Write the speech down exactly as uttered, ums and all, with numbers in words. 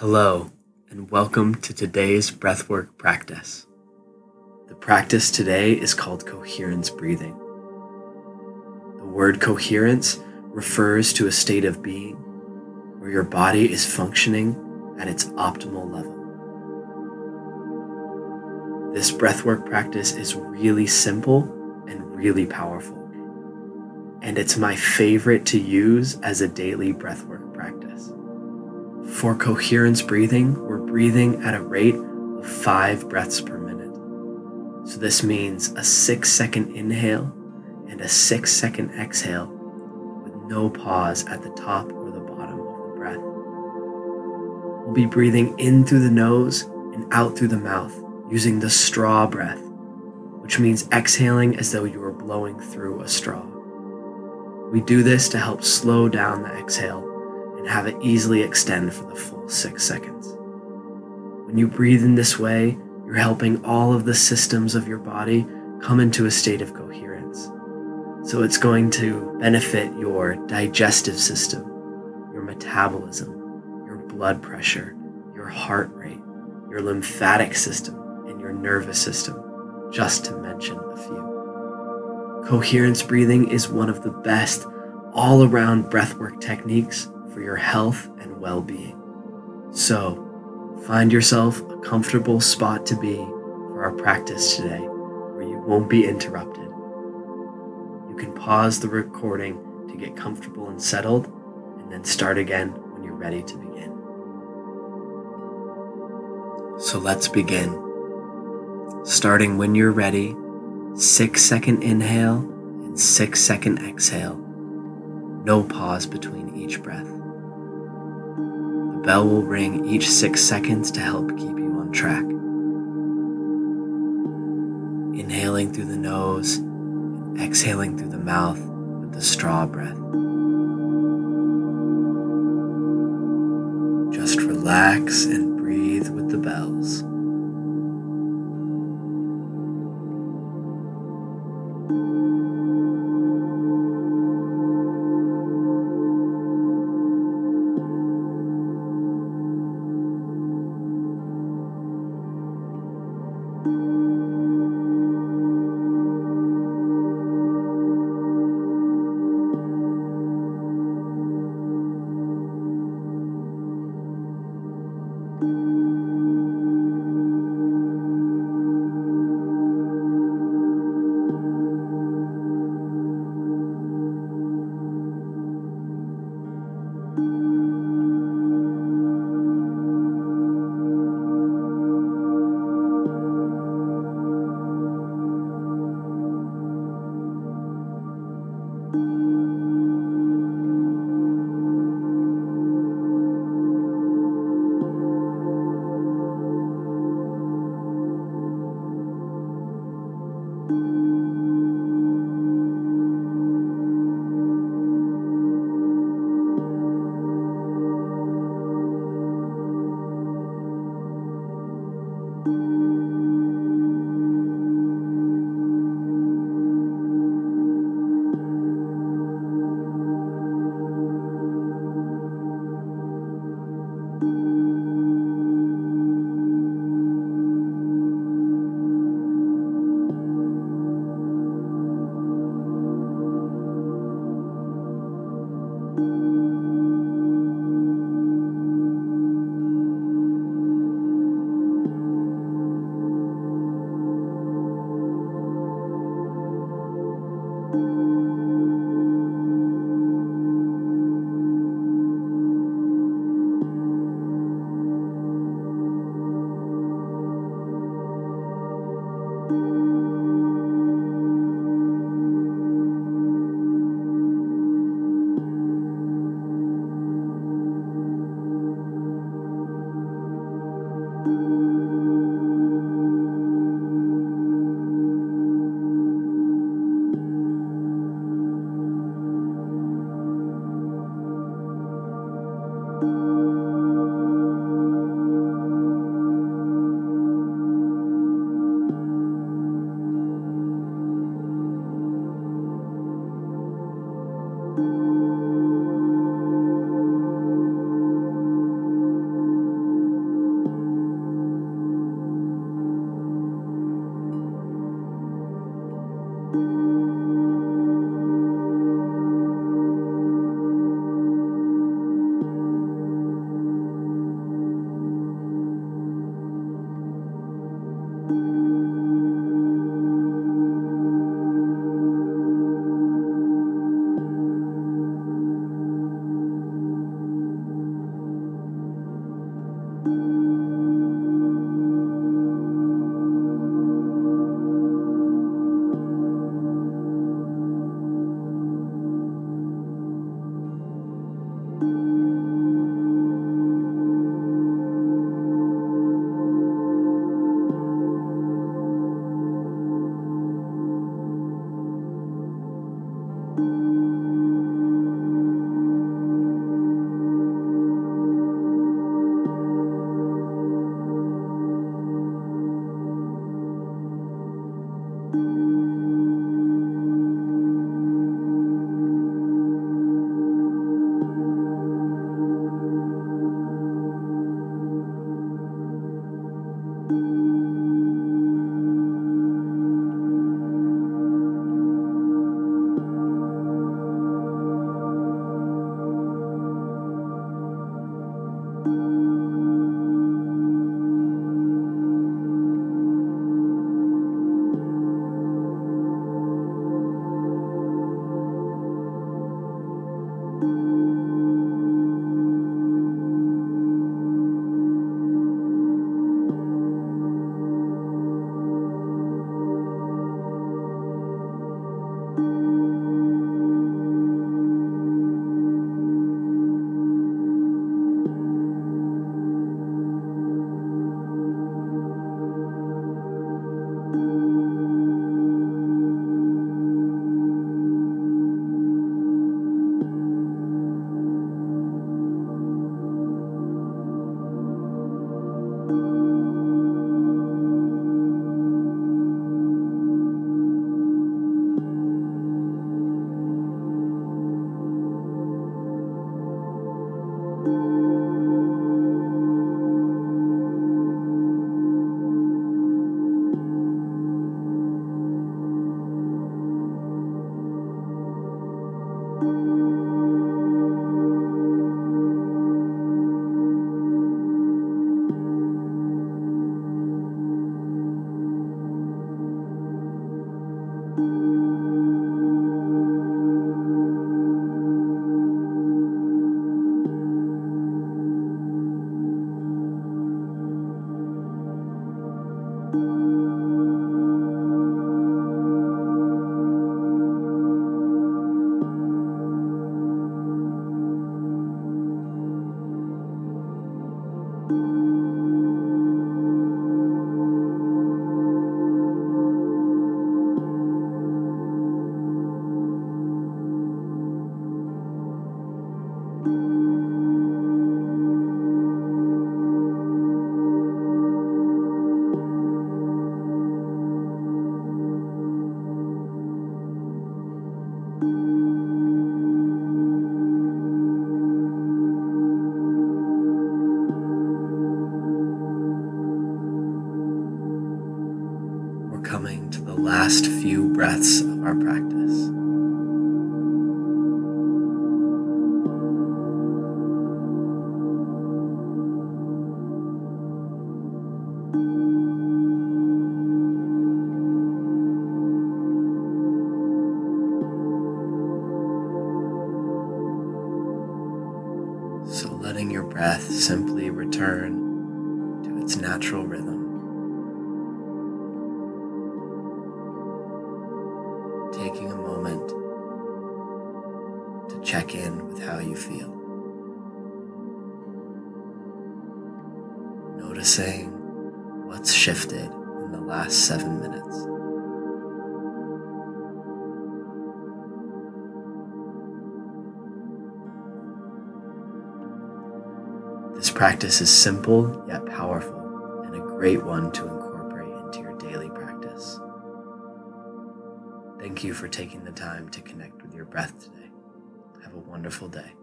Hello, and welcome to today's breathwork practice. The practice today is called coherence breathing. The word coherence refers to a state of being where your body is functioning at its optimal level. This breathwork practice is really simple and really powerful, and it's my favorite to use as a daily breathwork practice. For coherence breathing, we're breathing at a rate of five breaths per minute. So this means a six second inhale and a six second exhale with no pause at the top or the bottom of the breath. We'll be breathing in through the nose and out through the mouth using the straw breath, which means exhaling as though you were blowing through a straw. We do this to help slow down the exhale and have it easily extend for the full six seconds. When you breathe in this way, you're helping all of the systems of your body come into a state of coherence. So it's going to benefit your digestive system, your metabolism, your blood pressure, your heart rate, your lymphatic system, and your nervous system, just to mention a few. Coherence breathing is one of the best all-around breathwork techniques for your health and well-being. So, find yourself a comfortable spot to be for our practice today where you won't be interrupted. You can pause the recording to get comfortable and settled, and then start again when you're ready to begin. So let's begin. Starting when you're ready, six second inhale and six second exhale. No pause between each breath. The bell will ring each six seconds to help keep you on track. Inhaling through the nose, and exhaling through the mouth with the straw breath. Just relax and breathe with the bells. Last few breaths of our practice. So letting your breath simply return to its natural rhythm. Taking a moment to check in with how you feel. Noticing what's shifted in the last seven minutes. This practice is simple yet powerful, and a great one to incorporate into your daily practice. Thank you for taking the time to connect with your breath today. Have a wonderful day.